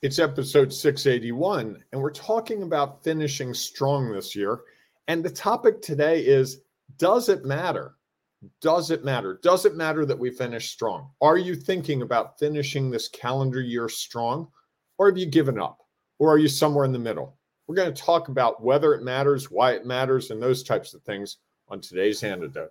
It's episode 681, and we're talking about finishing strong this year. And the topic today is, does it matter? Does it matter? Does it matter that we finish strong? Are you thinking about finishing this calendar year strong? Or have you given up? Or are you somewhere in the middle? We're going to talk about whether it matters, why it matters, and those types of things on Today's Antidote.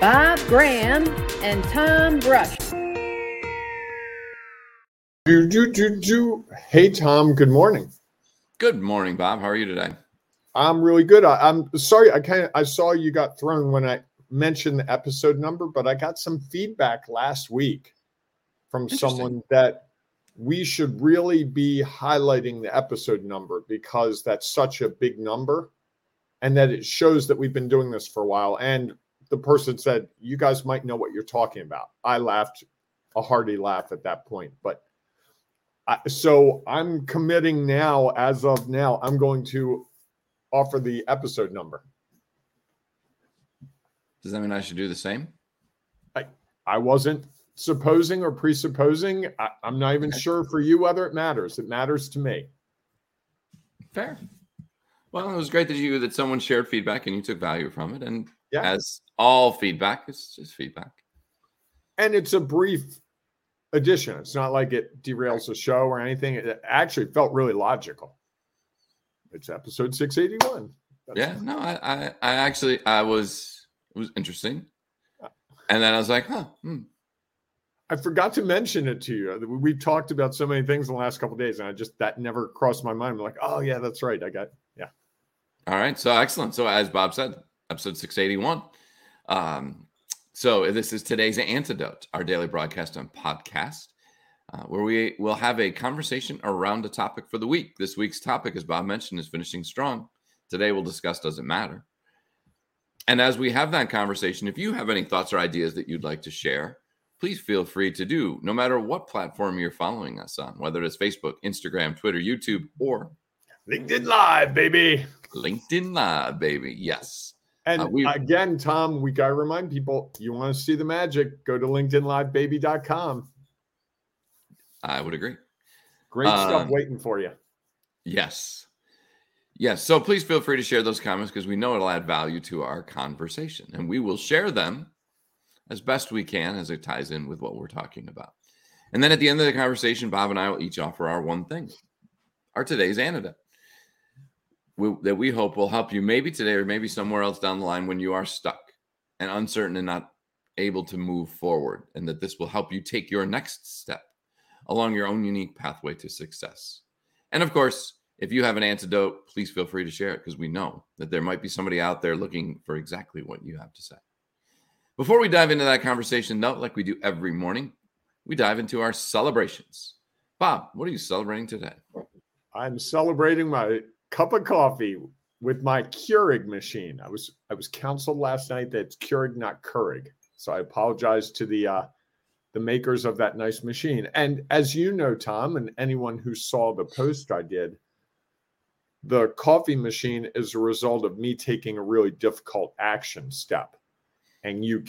Bob Graham and Tom Brush. Hey, Tom, good morning. Good morning, Bob. How are you today? I'm really good. I'm sorry. I saw you got thrown when I mentioned the episode number, but I got some feedback last week from someone that we should really be highlighting the episode number because that's such a big number and that it shows that we've been doing this for a while. And the person said, you guys might know what you're talking about. I laughed a hearty laugh at that point, but so I'm committing now, as of now, I'm going to offer the episode number. Does that mean I should do the same? I wasn't supposing or presupposing. I'm not even sure for you whether it matters. It matters to me. Fair. Well, it was great that someone shared feedback and you took value from it. And yeah. As all feedback, it's just feedback. And it's a brief addition. It's not like it derails the show or anything. It actually felt really logical. It's episode 681. It was interesting. And then I was like, I forgot to mention it to you. We've talked about so many things in the last couple of days, and that never crossed my mind. I'm like, oh yeah, that's right. All right. So excellent. So as Bob said, episode 681. So this is Today's Antidote, our daily broadcast on podcast, where we will have a conversation around a topic for the week. This week's topic, as Bob mentioned, is finishing strong. Today we'll discuss, does it matter? And as we have that conversation, if you have any thoughts or ideas that you'd like to share, please feel free to do, no matter what platform you're following us on, whether it's Facebook, Instagram, Twitter, YouTube, or LinkedIn Live, baby. LinkedIn Live, baby. Yes. And again, Tom, we got to remind people, you want to see the magic, go to LinkedInLiveBaby.com. I would agree. Great stuff waiting for you. Yes. So please feel free to share those comments because we know it'll add value to our conversation. And we will share them as best we can as it ties in with what we're talking about. And then at the end of the conversation, Bob and I will each offer our one thing, our Today's Antidote, that we hope will help you maybe today or maybe somewhere else down the line when you are stuck and uncertain and not able to move forward, and that this will help you take your next step along your own unique pathway to success. And of course, if you have an antidote, please feel free to share it because we know that there might be somebody out there looking for exactly what you have to say. Before we dive into that conversation, though, like we do every morning, we dive into our celebrations. Bob, what are you celebrating today? I'm celebrating my cup of coffee with my Keurig machine. I was counseled last night that it's Keurig, not Keurig. So I apologize to the makers of that nice machine. And as you know, Tom, and anyone who saw the post I did, the coffee machine is a result of me taking a really difficult action step. And you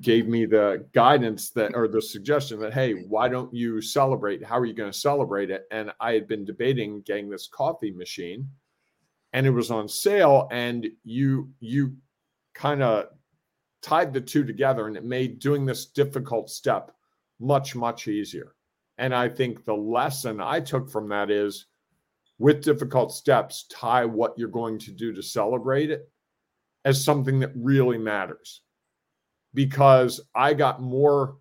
gave me the guidance or the suggestion that, hey, why don't you celebrate? How are you going to celebrate it? And I had been debating getting this coffee machine and it was on sale, and you kind of tied the two together and it made doing this difficult step much, much easier. And I think the lesson I took from that is, with difficult steps, tie what you're going to do to celebrate it as something that really matters. Because I got more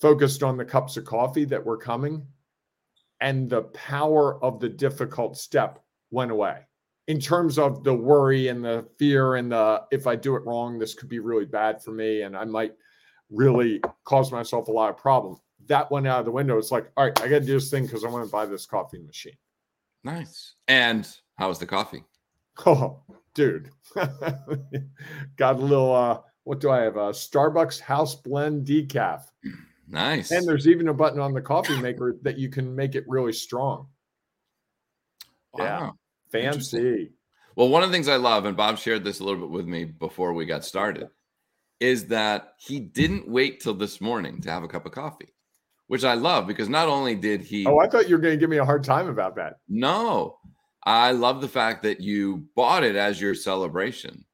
focused on the cups of coffee that were coming, and the power of the difficult step went away. In terms of the worry and the fear and the, if I do it wrong, this could be really bad for me and I might really cause myself a lot of problems. that one out of the window. It's like, all right, I got to do this thing because I want to buy this coffee machine. Nice. And how was the coffee? Oh, dude. Got a little, what do I have? Starbucks House Blend Decaf. Nice. And there's even a button on the coffee maker that you can make it really strong. Wow. Yeah. Fancy. Well, one of the things I love, and Bob shared this a little bit with me before we got started, is that he didn't wait till this morning to have a cup of coffee, which I love because not only did he... Oh, I thought you were going to give me a hard time about that. No. I love the fact that you bought it as your celebration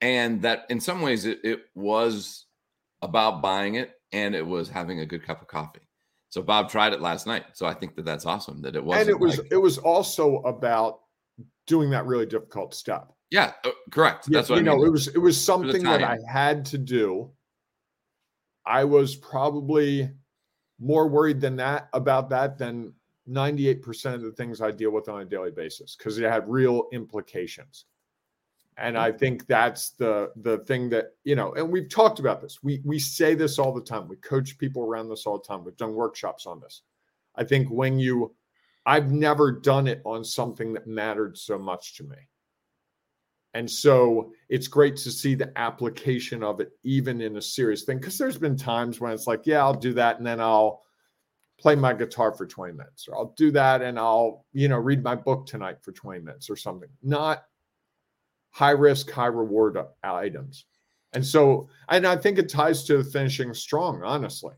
and that in some ways it was about buying it and it was having a good cup of coffee. So Bob tried it last night. So I think that that's awesome that it was. And it was also about doing that really difficult step. Yeah, correct. That's what I mean. You know, it was something that I had to do. I was probably more worried about that than 98% of the things I deal with on a daily basis because it had real implications. And I think that's the thing that, you know, and we've talked about this. We say this all the time. We coach people around this all the time. We've done workshops on this. I think I've never done it on something that mattered so much to me. And so it's great to see the application of it, even in a serious thing, because there's been times when it's like, yeah, I'll do that. And then I'll play my guitar for 20 minutes, or I'll do that. And I'll, you know, read my book tonight for 20 minutes or something, not high risk, high reward items. And so, and I think it ties to finishing strong, honestly.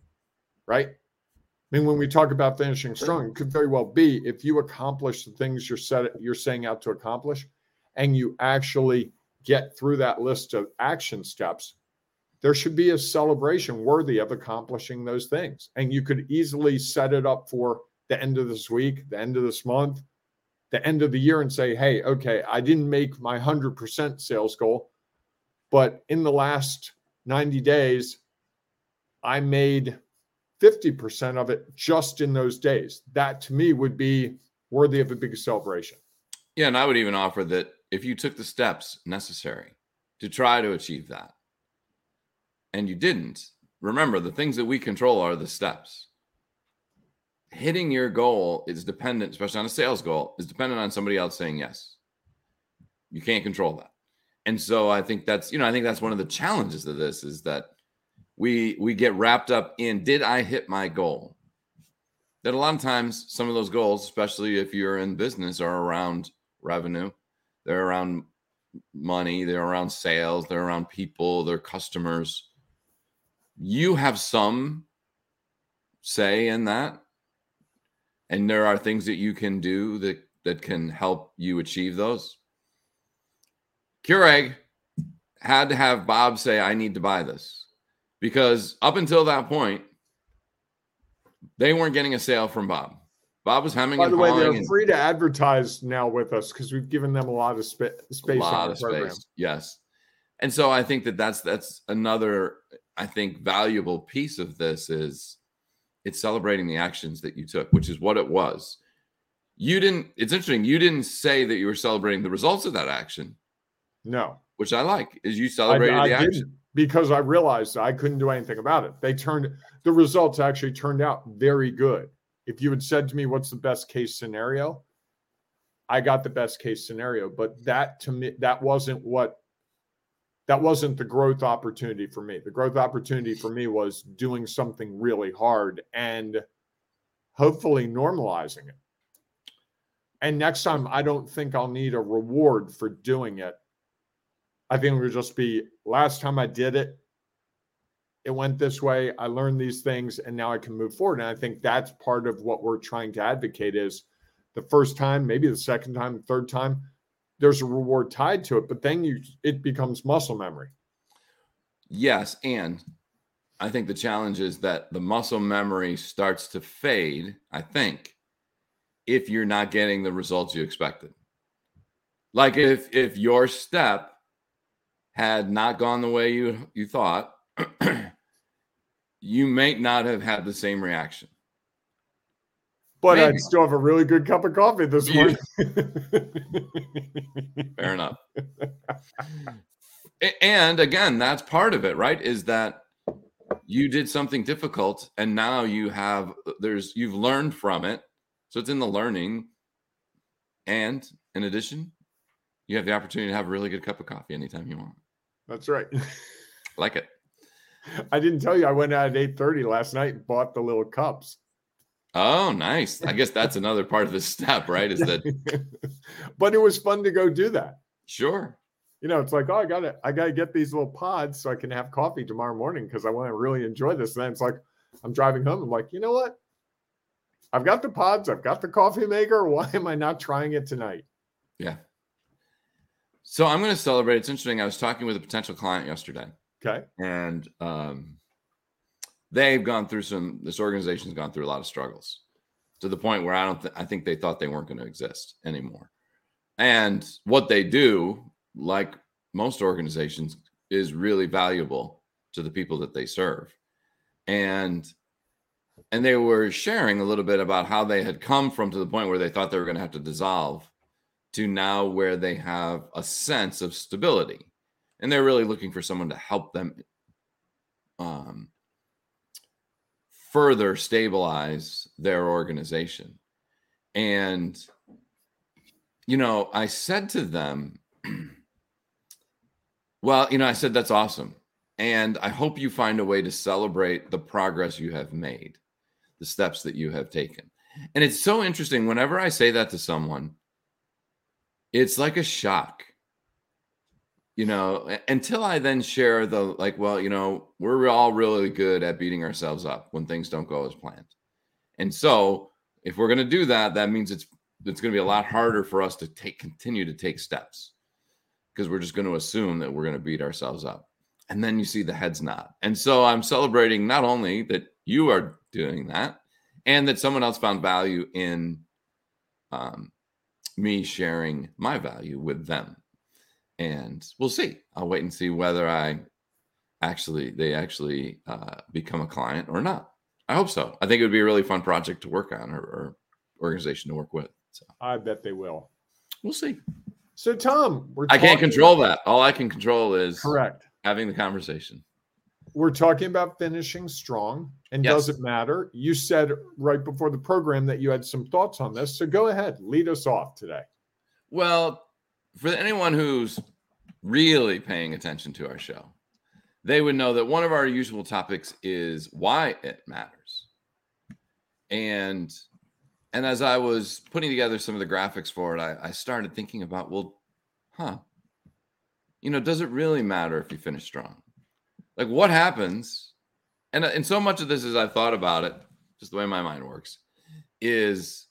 Right. I mean, when we talk about finishing strong, it could very well be if you accomplish the things you're setting out to accomplish, and you actually get through that list of action steps, there should be a celebration worthy of accomplishing those things. And you could easily set it up for the end of this week, the end of this month, the end of the year and say, hey, okay, I didn't make my 100% sales goal, but in the last 90 days, I made 50% of it just in those days. That to me would be worthy of a big celebration. Yeah, and I would even offer that if you took the steps necessary to try to achieve that and you didn't, remember the things that we control are the steps. Hitting your goal is dependent, especially on a sales goal, is dependent on somebody else saying yes. You can't control that. And so I think that's, you know, I think that's one of the challenges of this is that we get wrapped up in, did I hit my goal? That a lot of times some of those goals, especially if you're in business, are around revenue, they're around money, they're around sales, they're around people, they're customers. You have some say in that. And there are things that you can do that can help you achieve those. Keurig had to have Bob say, I need to buy this. Because up until that point, they weren't getting a sale from Bob. Bob was hemming and hawing. By the way, they're free to advertise now with us because we've given them a lot of space. A lot of space, yes. And so I think that that's another, I think, valuable piece of this is it's celebrating the actions that you took, which is what it was. You didn't. It's interesting. You didn't say that you were celebrating the results of that action. No. Which I like is you celebrated the action. Didn't. Because I realized I couldn't do anything about it. The results actually turned out very good. If you had said to me, what's the best case scenario? I got the best case scenario, but that to me, that wasn't the growth opportunity for me. The growth opportunity for me was doing something really hard and hopefully normalizing it. And next time, I don't think I'll need a reward for doing it. I think it would just be last time I did it, it went this way. I learned these things and now I can move forward. And I think that's part of what we're trying to advocate is the first time, maybe the second time, the third time, there's a reward tied to it, but then it becomes muscle memory. Yes. And I think the challenge is that the muscle memory starts to fade, I think, if you're not getting the results you expected. Like if your step had not gone the way you thought, you may not have had the same reaction. But maybe. I'd still have a really good cup of coffee this morning. Fair enough. And again, that's part of it, right? Is that You did something difficult and now you have, you've learned from it. So it's in the learning. And in addition, you have the opportunity to have a really good cup of coffee anytime you want. That's right. Like it. I didn't tell you I went out at 8:30 last night and bought the little cups. Oh, nice. I guess that's another part of the step, right? Is that? But it was fun to go do that. Sure. You know, it's like, oh, I gotta get these little pods so I can have coffee tomorrow morning because I want to really enjoy this. And then it's like, I'm driving home. I'm like, you know what? I've got the pods. I've got the coffee maker. Why am I not trying it tonight? Yeah. So I'm going to celebrate. It's interesting. I was talking with a potential client yesterday. Okay. And they've gone through this organization's gone through a lot of struggles to the point where I think they thought they weren't going to exist anymore. And what they do, like most organizations, is really valuable to the people that they serve. And they were sharing a little bit about how they had come from to the point where they thought they were going to have to dissolve to now where they have a sense of stability. And they're really looking for someone to help them further stabilize their organization. And, you know, I said to them, well, you know, I said, that's awesome. And I hope you find a way to celebrate the progress you have made, the steps that you have taken. And it's so interesting. Whenever I say that to someone, it's like a shock, you know, until I then share the like, well, you know, we're all really good at beating ourselves up when things don't go as planned. And so if we're going to do that, that means it's going to be a lot harder for us to continue to take steps because we're just going to assume that we're going to beat ourselves up. And then you see the heads nod. And so I'm celebrating not only that you are doing that and that someone else found value in me sharing my value with them. And we'll see. I'll wait and see whether they actually become a client or not. I hope so. I think it would be a really fun project to work on or organization to work with. So I bet they will. We'll see. So, Tom, I can't control that. All I can control is correct having the conversation. We're talking about finishing strong, and yes. Doesn't matter. You said right before the program that you had some thoughts on this. So go ahead, lead us off today. Well, for anyone who's really paying attention to our show, they would know that one of our usual topics is why it matters. And as I was putting together some of the graphics for it, I started thinking about, well, you know, does it really matter if you finish strong? Like what happens? And so much of this, as I've thought about it, just the way my mind works, is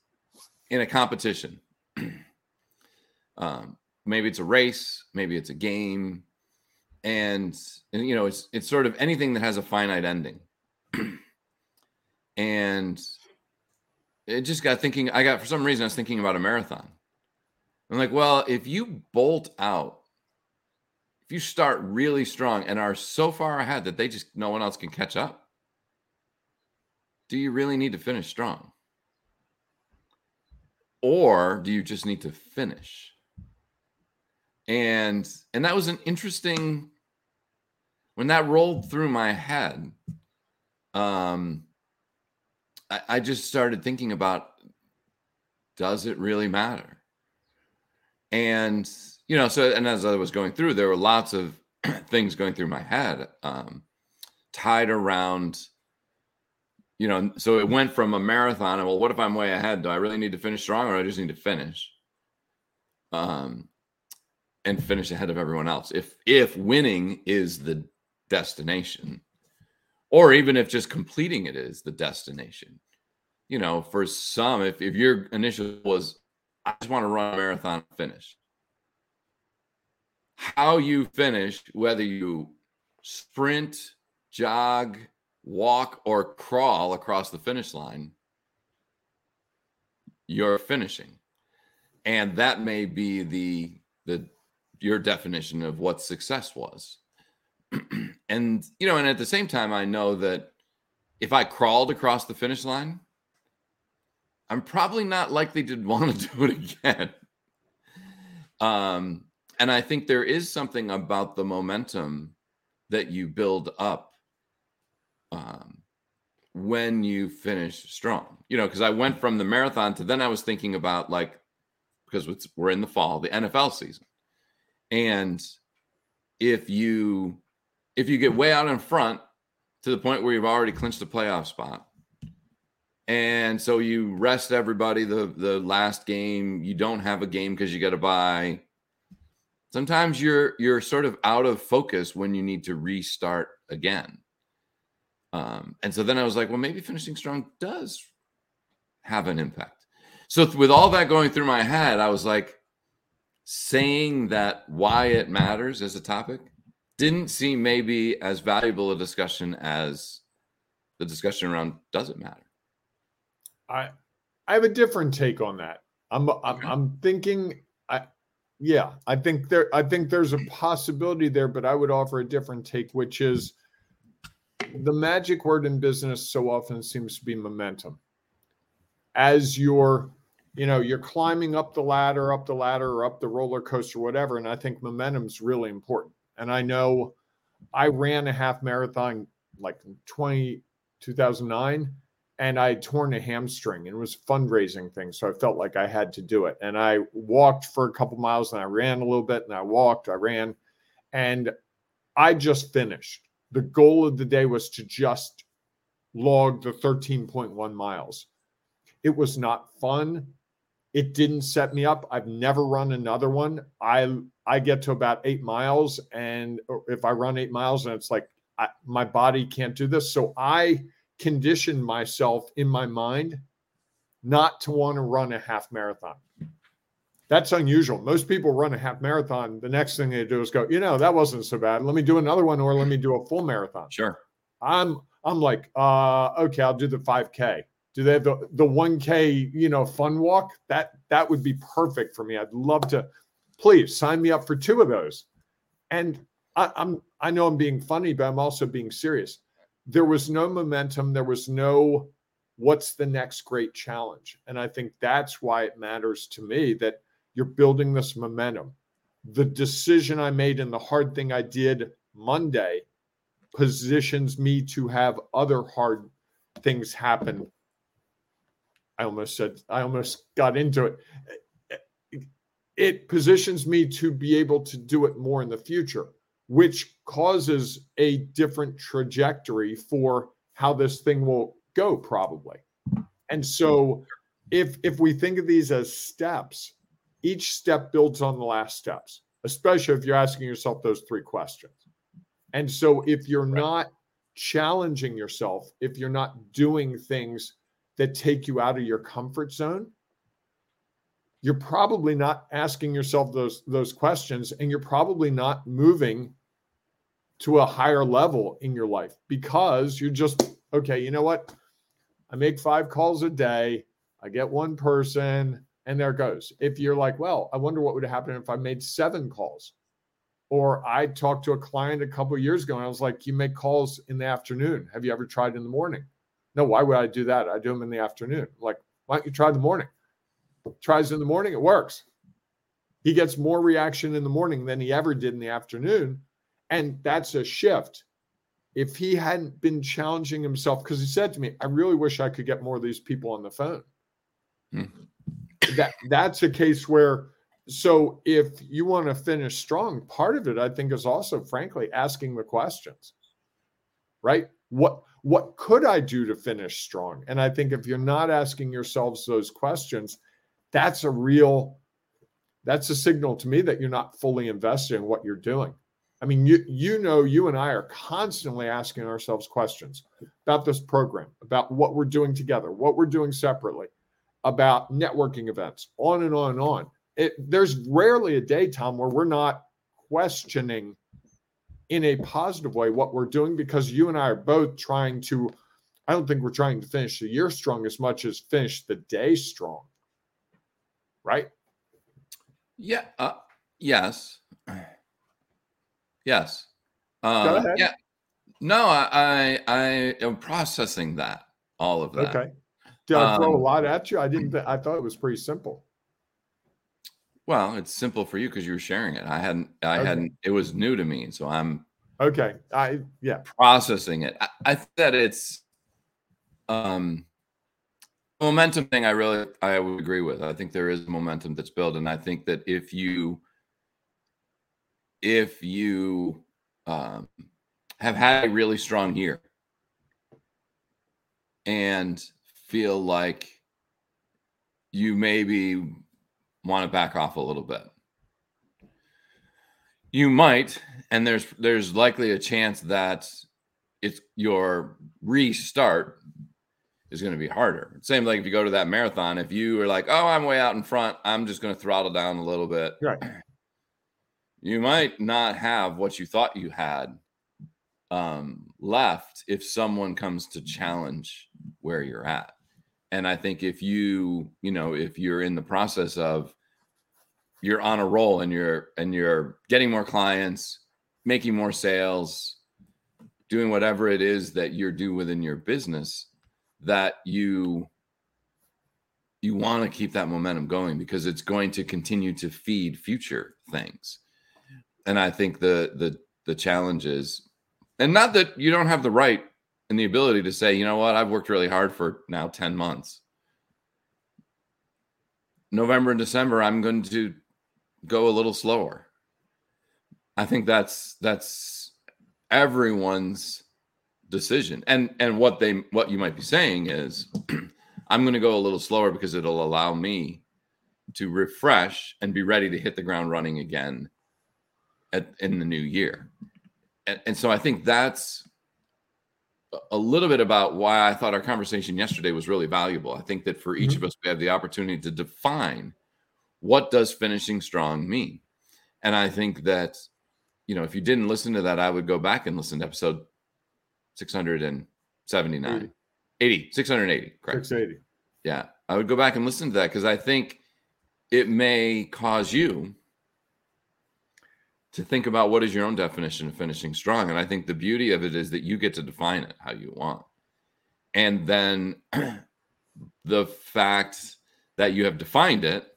in a competition. Maybe it's a race, maybe it's a game. And you know, it's sort of anything that has a finite ending. And it just got thinking, for some reason, I was thinking about a marathon. I'm like, well, if you bolt out, if you start really strong and are so far ahead that no one else can catch up, do you really need to finish strong? Or do you just need to finish? And that was an interesting, when that rolled through my head, I just started thinking about, does it really matter? And, you know, so, and as I was going through, there were lots of things going through my head tied around, you know, so it went from a marathon and, well, what if I'm way ahead? Do I really need to finish strong or I just need to finish? And finish ahead of everyone else. If winning is the destination, or even if just completing it is the destination, you know, for some, if your initial was, I just want to run a marathon and finish. How you finish, whether you sprint, jog, walk, or crawl across the finish line, you're finishing. And that may be your definition of what success was. And, you know, and at the same time, I know that if I crawled across the finish line, I'm probably not likely to want to do it again. And I think there is something about the momentum that you build up when you finish strong, you know, because I went from the marathon to then I was thinking about, like, because we're in the fall, the NFL season. And if you get way out in front to the point where you've already clinched the playoff spot, and so you rest everybody the last game, you don't have a game because you got to buy. Sometimes you're sort of out of focus when you need to restart again. And so then I was like, well, maybe finishing strong does have an impact. So with all that going through my head, I was like, saying that why it matters as a topic didn't seem maybe as valuable a discussion as the discussion around does it matter? I have a different take on that. I think there's a possibility there, but I would offer a different take, which is, the magic word in business so often seems to be momentum. As you're climbing up the ladder or up the roller coaster, whatever. And I think momentum's really important. And I know I ran a half marathon like 2009, and I had torn a hamstring, and it was a fundraising thing. So I felt like I had to do it. And I walked for a couple miles, and I ran a little bit, and I ran, and I just finished. The goal of the day was to just log the 13.1 miles. It was not fun. It didn't set me up. I've never run another one. I get to about 8 miles, and if I run 8 miles, and it's like my body can't do this. So I conditioned myself in my mind not to want to run a half marathon. That's unusual. Most people run a half marathon. The next thing they do is go, that wasn't so bad. Let me do another one, or let me do a full marathon. Sure. I'm like, okay, I'll do the 5K. Do they have the 1K, fun walk? That would be perfect for me. I'd love to. Please sign me up for 2 of those. And I know I'm being funny, but I'm also being serious. There was no momentum. There was no what's the next great challenge. And I think that's why it matters to me that you're building this momentum. The decision I made and the hard thing I did Monday positions me to have other hard things happen. I almost got into it. It positions me to be able to do it more in the future, which causes a different trajectory for how this thing will go, probably. And so if we think of these as steps, each step builds on the last steps, especially if you're asking yourself those 3 questions. And so if you're not challenging yourself, if you're not doing things that take you out of your comfort zone, you're probably not asking yourself those questions, and you're probably not moving to a higher level in your life, because you're just, okay, you know what? I make 5 calls a day. I get 1 person. And there it goes. If you're like, well, I wonder what would happen if I made 7 calls. Or I talked to a client a couple of years ago, and I was like, you make calls in the afternoon. Have you ever tried in the morning? No, why would I do that? I do them in the afternoon. Like, why don't you try the morning? Tries in the morning, it works. He gets more reaction in the morning than he ever did in the afternoon. And that's a shift. If he hadn't been challenging himself, because he said to me, I really wish I could get more of these people on the phone. That's a case where, so if you want to finish strong, part of it, I think, is also, frankly, asking the questions, right? What could I do to finish strong? And I think if you're not asking yourselves those questions, that's a signal to me that you're not fully invested in what you're doing. I mean, you and I are constantly asking ourselves questions about this program, about what we're doing together, what we're doing separately, about networking events, on and on and on. There's rarely a day, Tom, where we're not questioning in a positive way what we're doing, because you and I are both trying to, I don't think we're trying to finish the year strong as much as finish the day strong, right? Yeah. Yes. Go ahead. Yeah. No, I am processing that, all of that. Okay. Did I throw a lot at you? I thought it was pretty simple. Well, it's simple for you because you were sharing it. I hadn't, it was new to me. So I'm processing it. I think that it's, Momentum thing, I would agree with. I think there is momentum that's built, and I think that if you have had a really strong year and feel like you maybe want to back off a little bit, you might, and there's likely a chance that your restart is going to be harder. Same like if you go to that marathon, if you are like, oh, I'm way out in front, I'm just going to throttle down a little bit. Right. You might not have what you thought you had left if someone comes to challenge where you're at. And I think if you're in the process of, you're on a roll and you're getting more clients, making more sales, doing whatever it is that you do within your business, that you want to keep that momentum going, because it's going to continue to feed future things. And I think the challenge is, and not that you don't have the right and the ability to say, you know what, I've worked really hard for now 10 months. November and December, I'm going to go a little slower. I think that's everyone's decision. And what you might be saying is, I'm going to go a little slower because it'll allow me to refresh and be ready to hit the ground running again in the new year. And so I think that's a little bit about why I thought our conversation yesterday was really valuable. I think that for each of us, we have the opportunity to define, what does finishing strong mean? And I think that, if you didn't listen to that, I would go back and listen to episode 680, correct? 680. Yeah. I would go back and listen to that, because I think it may cause you to think about what is your own definition of finishing strong. And I think the beauty of it is that you get to define it how you want. And then the fact that you have defined it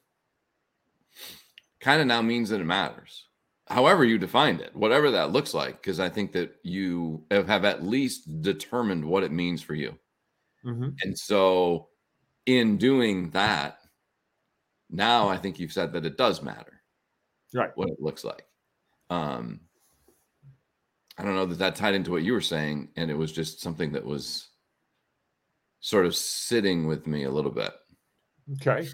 kind of now means that it matters. However you defined it, whatever that looks like, because I think that you have at least determined what it means for you. Mm-hmm. And so in doing that, now I think you've said that it does matter, right? What it looks like. I don't know that tied into what you were saying, and it was just something that was sort of sitting with me a little bit. Okay.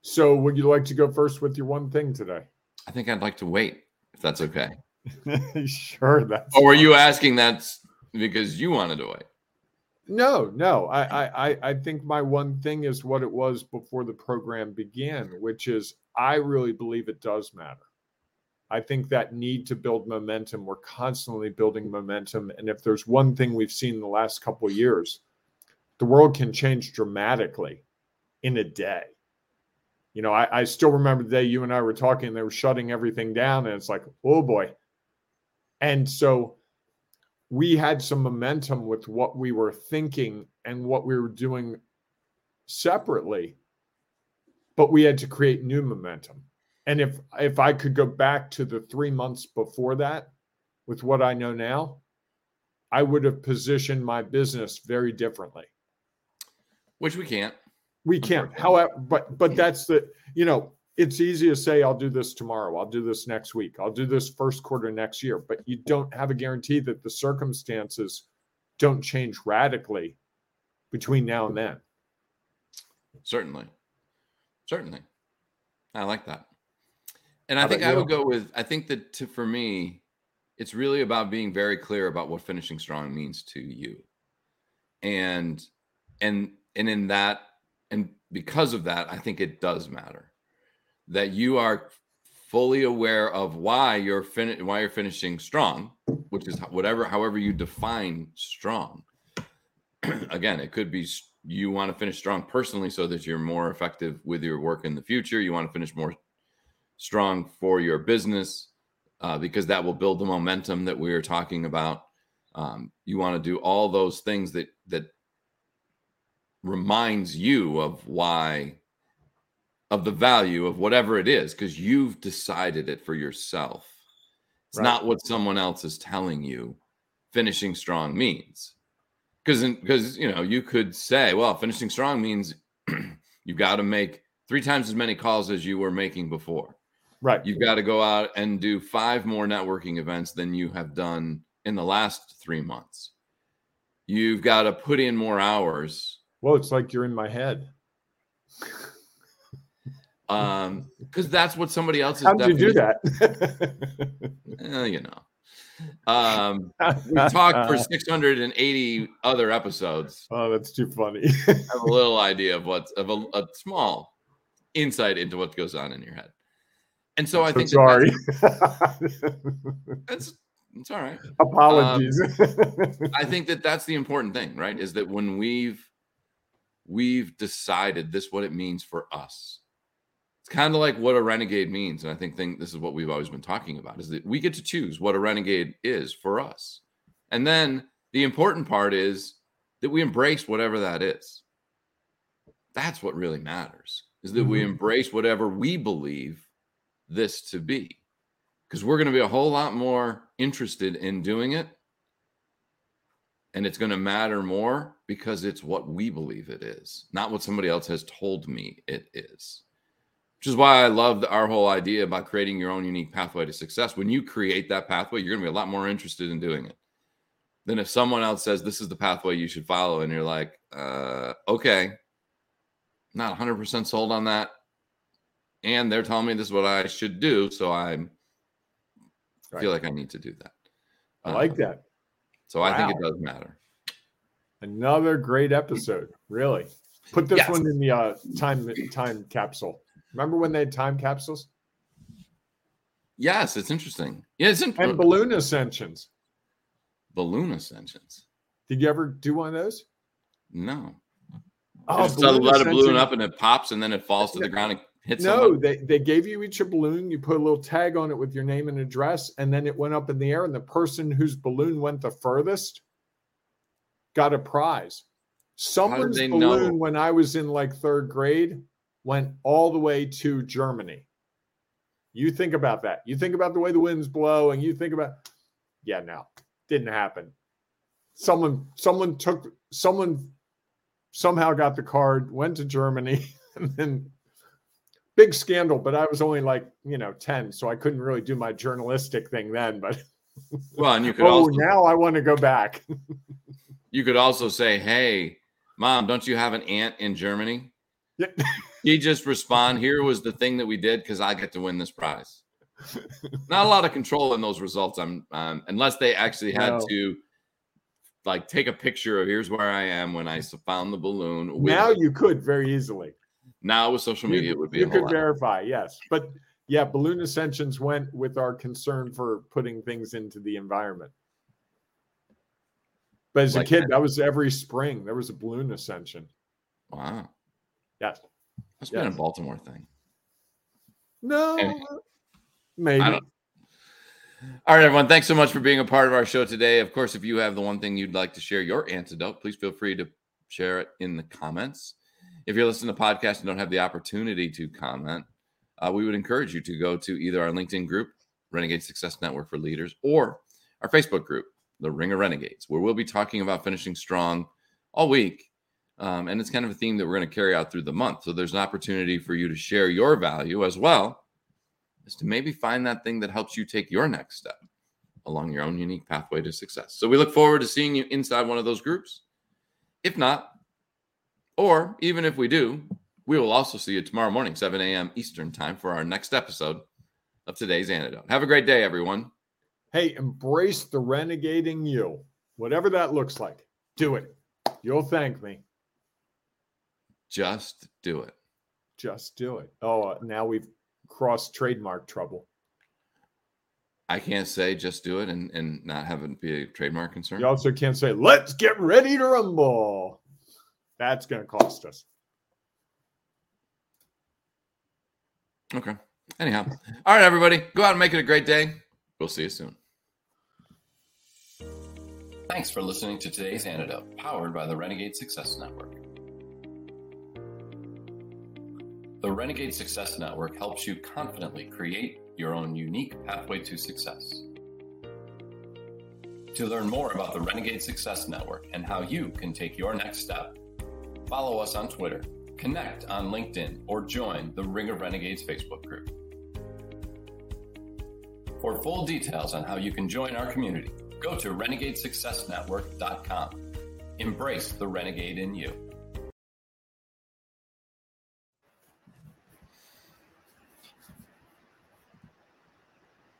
So would you like to go first with your one thing today? I think I'd like to wait, if that's okay. Sure. Or were you asking that because you wanted to wait? No. I think my one thing is what it was before the program began, which is, I really believe it does matter. I think that need to build momentum, we're constantly building momentum. And if there's one thing we've seen in the last couple of years, the world can change dramatically in a day. I still remember the day you and I were talking and they were shutting everything down, and it's like, oh boy. And so we had some momentum with what we were thinking and what we were doing separately, but we had to create new momentum. And if I could go back to the 3 months before that with what I know now, I would have positioned my business very differently. Which we can't. We can't. However, but that's the, it's easy to say, I'll do this tomorrow, I'll do this next week, I'll do this first quarter next year, but you don't have a guarantee that the circumstances don't change radically between now and then. Certainly. I like that. And I think I would go with, I think that for me, it's really about being very clear about what finishing strong means to you. And in that, and because of that, I think it does matter that you are fully aware of why you're finishing strong, which is however you define strong. Again, it could be you want to finish strong personally so that you're more effective with your work in the future. You want to finish more strong for your business because that will build the momentum that we are talking about. You want to do all those things that reminds you of why, of the value of whatever it is, because you've decided it for yourself. It's not what someone else is telling you finishing strong means. Because you know, you could say, well, finishing strong means you've got to make 3 times as many calls as you were making before. Right. You've got to go out and do 5 more networking events than you have done in the last 3 months. You've got to put in more hours. Well, it's like you're in my head. Because that's what somebody else is. How did you do that? You know. We talked for 680 other episodes. Oh, that's too funny. I have a little idea of a small insight into what goes on in your head. And so I think sorry. It's all right. Apologies. I think that's the important thing, right? Is that when we've decided this, what it means for us. It's kind of like what a renegade means. And I think this is what we've always been talking about, is that we get to choose what a renegade is for us. And then the important part is that we embrace whatever that is. That's what really matters, is that we embrace whatever we believe this to be, because we're going to be a whole lot more interested in doing it. And it's going to matter more because it's what we believe it is, not what somebody else has told me it is. Which is why I love our whole idea about creating your own unique pathway to success. When you create that pathway, you're going to be a lot more interested in doing it than if someone else says, this is the pathway you should follow. And you're like, okay, not 100% sold on that. And they're telling me this is what I should do. So I feel like I need to do that. I like that. So I think it does matter. Another great episode. Really. Put this one in the time capsule. Remember when they had time capsules? Yes, it's interesting. Yeah, and balloon ascensions. Balloon ascensions. Did you ever do one of those? No. Oh, just let a balloon up and it pops and then it falls to the ground and hits someone. No, they gave you each a balloon. You put a little tag on it with your name and address, and then it went up in the air, and the person whose balloon went the furthest got a prize. Someone's balloon, when I was in like 3rd grade, went all the way to Germany. You think about that. You think about the way the winds blow, and you think about, didn't happen. Someone somehow got the card, went to Germany, and then big scandal, but I was only 10, so I couldn't really do my journalistic thing then, but well, and you could now I want to go back. You could also say, hey, Mom, don't you have an aunt in Germany? He just respond, here was the thing that we did because I get to win this prize. Not a lot of control in those results. Unless they actually had to take a picture of here's where I am when I found the balloon. Now you could very easily. Now with social media, it would be. You could verify, yes. But balloon ascensions went with our concern for putting things into the environment. But as a kid, that was every spring. There was a balloon ascension. Wow. Yes. That's been a Baltimore thing. No. Anyway. Maybe. All right, everyone. Thanks so much for being a part of our show today. Of course, if you have the one thing you'd like to share, your antidote, please feel free to share it in the comments. If you're listening to podcasts and don't have the opportunity to comment, we would encourage you to go to either our LinkedIn group, Renegade Success Network for Leaders, or our Facebook group, The Ring of Renegades, where we'll be talking about finishing strong all week. And it's kind of a theme that we're going to carry out through the month. So there's an opportunity for you to share your value as well as to maybe find that thing that helps you take your next step along your own unique pathway to success. So we look forward to seeing you inside one of those groups. If not, or even if we do, we will also see you tomorrow morning, 7 a.m. Eastern time for our next episode of Today's Antidote. Have a great day, everyone. Hey, embrace the renegading you. Whatever that looks like, do it. You'll thank me. Just do it. Just do it. Oh, now we've crossed trademark trouble. I can't say just do it and not have it be a trademark concern. You also can't say, let's get ready to rumble. That's going to cost us. Okay. Anyhow. All right, everybody. Go out and make it a great day. We'll see you soon. Thanks for listening to Today's Antidote, powered by the Renegade Success Network. The Renegade Success Network helps you confidently create your own unique pathway to success. To learn more about the Renegade Success Network and how you can take your next step, follow us on Twitter, connect on LinkedIn, or join the Ring of Renegades Facebook group. For full details on how you can join our community, go to renegadesuccessnetwork.com. Embrace the renegade in you.